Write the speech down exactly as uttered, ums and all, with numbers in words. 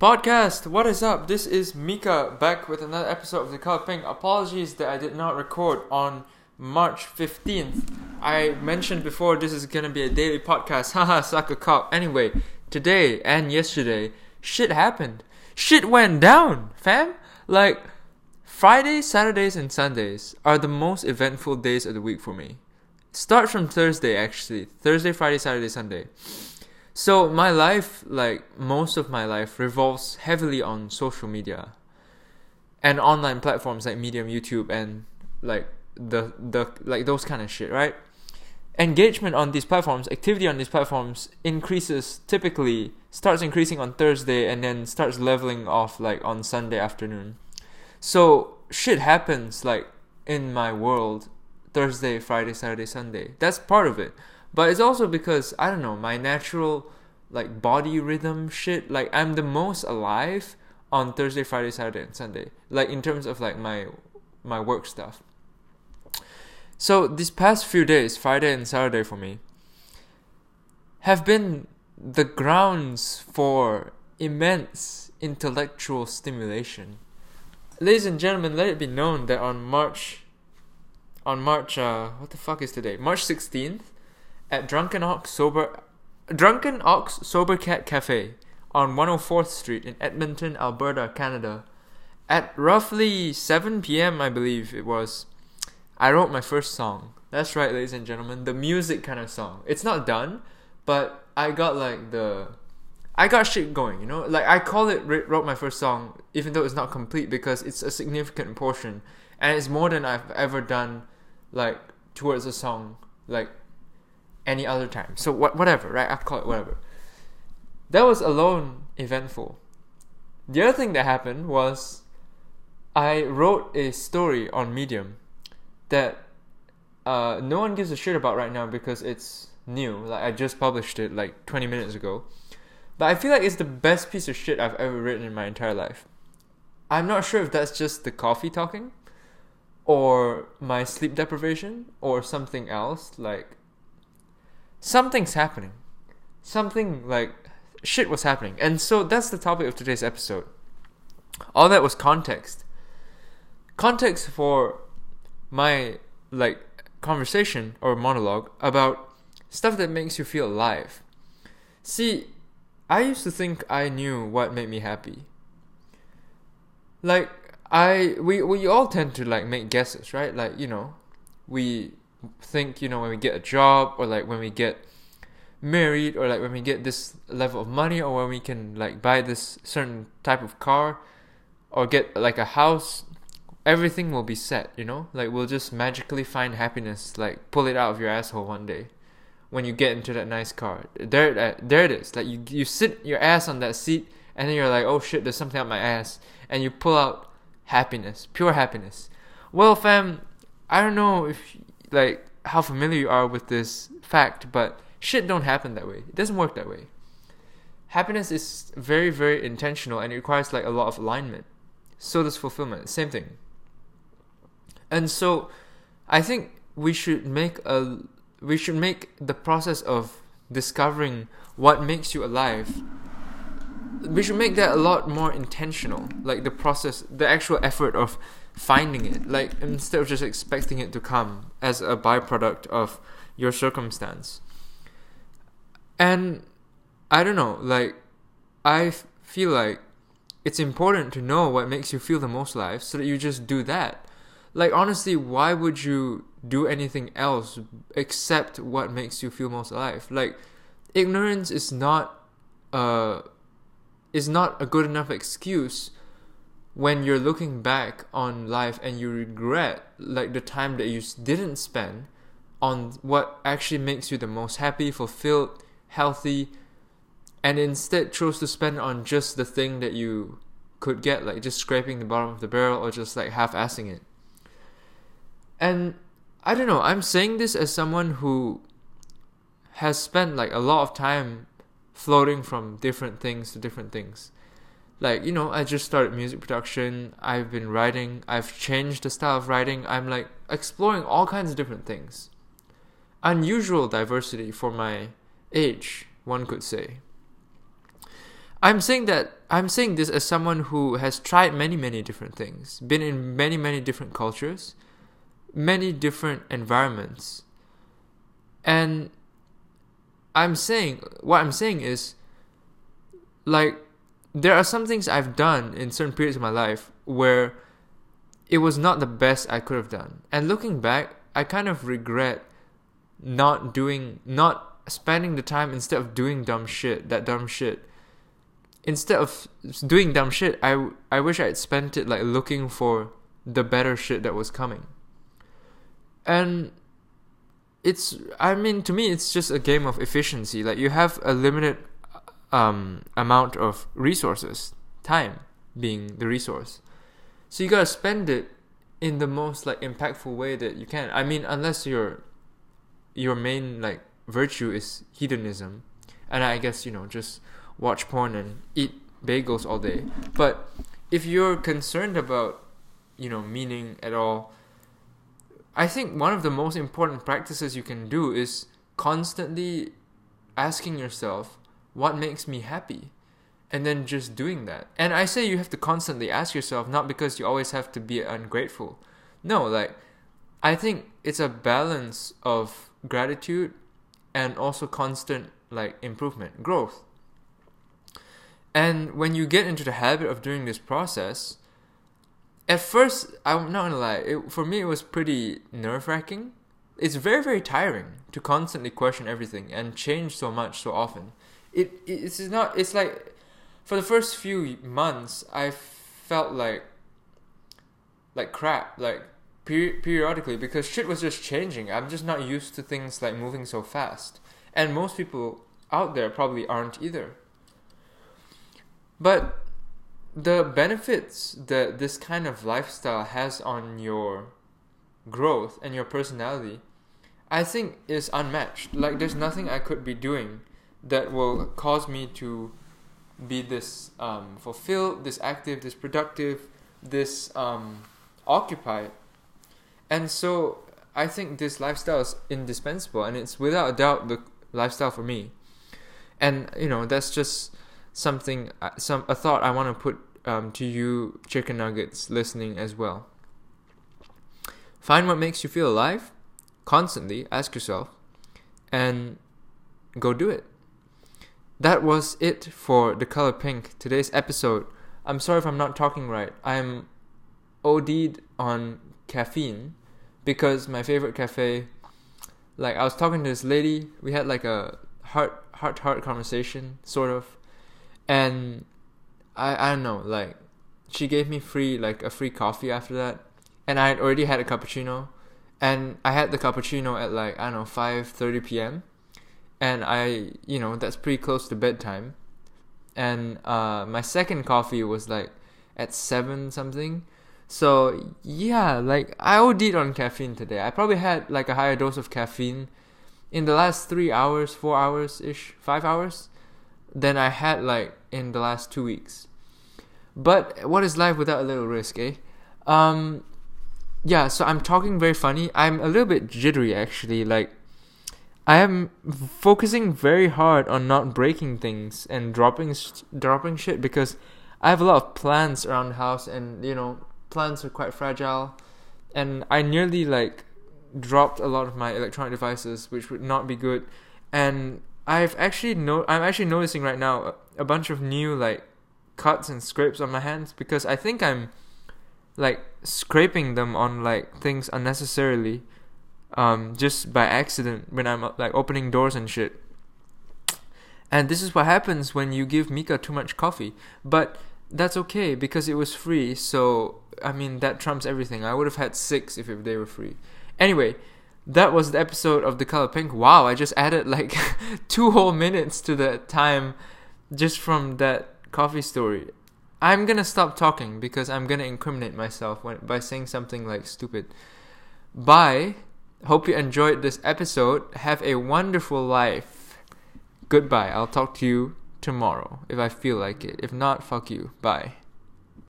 Podcast, what is up? This is Mika back with another episode of The Color Pink. Apologies that I did not record on March fifteenth. I mentioned before this is gonna be a daily podcast. Haha, suck a cop. Anyway, today and yesterday, shit happened. Shit went down, fam. Like, Fridays, Saturdays, and Sundays are the most eventful days of the week for me. Start from Thursday, actually. Thursday, Friday, Saturday, Sunday. So my life, like most of my life, revolves heavily on social media and online platforms like Medium, YouTube, and like the the like those kind of shit, right? Engagement on these platforms, activity on these platforms increases typically, starts increasing on Thursday and then starts leveling off like on Sunday afternoon. So shit happens like in my world Thursday, Friday, Saturday, Sunday. That's part of it. But it's also because, I don't know, my natural, like, body rhythm shit, like, I'm the most alive on Thursday, Friday, Saturday, and Sunday. Like, in terms of, like, my my work stuff. So, these past few days, Friday and Saturday for me, have been the grounds for immense intellectual stimulation. Ladies and gentlemen, let it be known that on March... On March, uh, what the fuck is today? March sixteenth, at Drunken Ox Sober Drunken Ox Sober Cat Cafe on one oh fourth Street in Edmonton, Alberta, Canada. At roughly seven p.m. I believe it was, I wrote my first song. That's right, ladies and gentlemen, the music kind of song. It's not done, but I got like the I got shit going, you know? Like, I call it wrote my first song, even though it's not complete, because it's a significant portion and it's more than I've ever done, like, towards a song, like, any other time. So wh- whatever, right? I call it whatever. That was alone eventful. The other thing that happened was I wrote a story on Medium that uh, no one gives a shit about right now because it's new. Like, I just published it like twenty minutes ago. But I feel like it's the best piece of shit I've ever written in my entire life. I'm not sure if that's just the coffee talking or my sleep deprivation or something else, like... Something's happening. Something, like, shit was happening. And so that's the topic of today's episode. All that was context. Context for my, like, conversation or monologue about stuff that makes you feel alive. See, I used to think I knew what made me happy. Like, I... We, we all tend to, like, make guesses, right? Like, you know, we... think, you know, when we get a job, or like when we get married, or like when we get this level of money, or when we can like buy this certain type of car or get like a house, everything will be set, you know? Like, we'll just magically find happiness, like pull it out of your asshole one day when you get into that nice car. There uh, there it is. Like, you, you sit your ass on that seat and then you're like, oh shit, there's something up my ass, and you pull out happiness, pure happiness. Well, fam, I don't know if you, like, how familiar you are with this fact, but shit don't happen that way. It doesn't work that way. Happiness is very, very intentional and it requires like a lot of alignment. So does fulfillment. Same thing. And so I think we should make a we should make the process of discovering what makes you alive, we should make that a lot more intentional. Like, the process, the actual effort of finding it, like, instead of just expecting it to come as a byproduct of your circumstance. And I don't know, like, I f- feel like it's important to know what makes you feel the most alive so that you just do that. Like, honestly, why would you do anything else except what makes you feel most alive? Like, ignorance is not uh is not a good enough excuse when you're looking back on life and you regret like the time that you didn't spend on what actually makes you the most happy, fulfilled, healthy, and instead chose to spend on just the thing that you could get, like just scraping the bottom of the barrel or just like half-assing it. And I don't know, I'm saying this as someone who has spent like a lot of time floating from different things to different things. Like, you know, I just started music production, I've been writing, I've changed the style of writing, I'm like exploring all kinds of different things. Unusual diversity for my age, one could say. I'm saying that I'm saying this as someone who has tried many, many different things, been in many, many different cultures, many different environments. And I'm saying, what I'm saying is, like, there are some things I've done in certain periods of my life where it was not the best I could have done. And looking back, I kind of regret not doing, not spending the time instead of doing dumb shit, that dumb shit. Instead of doing dumb shit, I, I wish I had spent it like looking for the better shit that was coming. And it's, I mean, to me, it's just a game of efficiency. Like, you have a limited um, amount of resources, time being the resource. So you gotta spend it in the most like impactful way that you can. I mean, unless your your main like virtue is hedonism, and I guess, you know, just watch porn and eat bagels all day. But if you're concerned about, you know, meaning at all, I think one of the most important practices you can do is constantly asking yourself, what makes me happy? And then just doing that. And I say you have to constantly ask yourself, not because you always have to be ungrateful. No, like, I think it's a balance of gratitude and also constant, like, improvement, growth. And when you get into the habit of doing this process, at first, I'm not gonna lie, it, for me it was pretty nerve-wracking. It's very, very tiring to constantly question everything and change so much so often. It It's not, it's like... For the first few months, I felt like like crap, like peri- periodically, because shit was just changing. I'm just not used to things like moving so fast. And most people out there probably aren't either. But the benefits that this kind of lifestyle has on your growth and your personality, I think, is unmatched. Like, there's nothing I could be doing that will cause me to be this um, fulfilled, this active, this productive, this um, occupied. And so I think this lifestyle is indispensable, and it's without a doubt the lifestyle for me. And, you know, that's just something, some a thought I want to put um, to you chicken nuggets listening as well. Find what makes you feel alive, constantly ask yourself, and go do it. That was it for The Color Pink, today's episode. I'm sorry if I'm not talking right. I'm OD'd on caffeine because my favorite cafe, like, I was talking to this lady, we had like a heart heart heart conversation, sort of, and I I don't know, like, she gave me free like a free coffee after that, and I had already had a cappuccino, and I had the cappuccino at like, I don't know, five thirty p.m. And I, you know, that's pretty close to bedtime. And uh, my second coffee was like at seven something. So yeah, like, I OD'd on caffeine today. I probably had like a higher dose of caffeine in the last three hours, four hours-ish, five hours, than I had like in the last two weeks. But what is life without a little risk, eh? Um, yeah, so I'm talking very funny. I'm a little bit jittery actually, like, I am focusing very hard on not breaking things and dropping dropping shit because I have a lot of plants around the house, and, you know, plants are quite fragile, and I nearly like dropped a lot of my electronic devices, which would not be good. And I've actually no I'm actually noticing right now a bunch of new like cuts and scrapes on my hands because I think I'm like scraping them on like things unnecessarily. Um, just by accident when I'm like opening doors and shit. And this is what happens when you give Mika too much coffee. But that's okay because it was free. So, I mean, that trumps everything. I would have had six if, if they were free. Anyway, that was the episode of The Color Pink. Wow, I just added like two whole minutes to the time just from that coffee story. I'm gonna stop talking because I'm gonna incriminate myself when, by saying something like stupid. Bye. Hope you enjoyed this episode. Have a wonderful life. Goodbye. I'll talk to you tomorrow if I feel like it. If not, fuck you. Bye.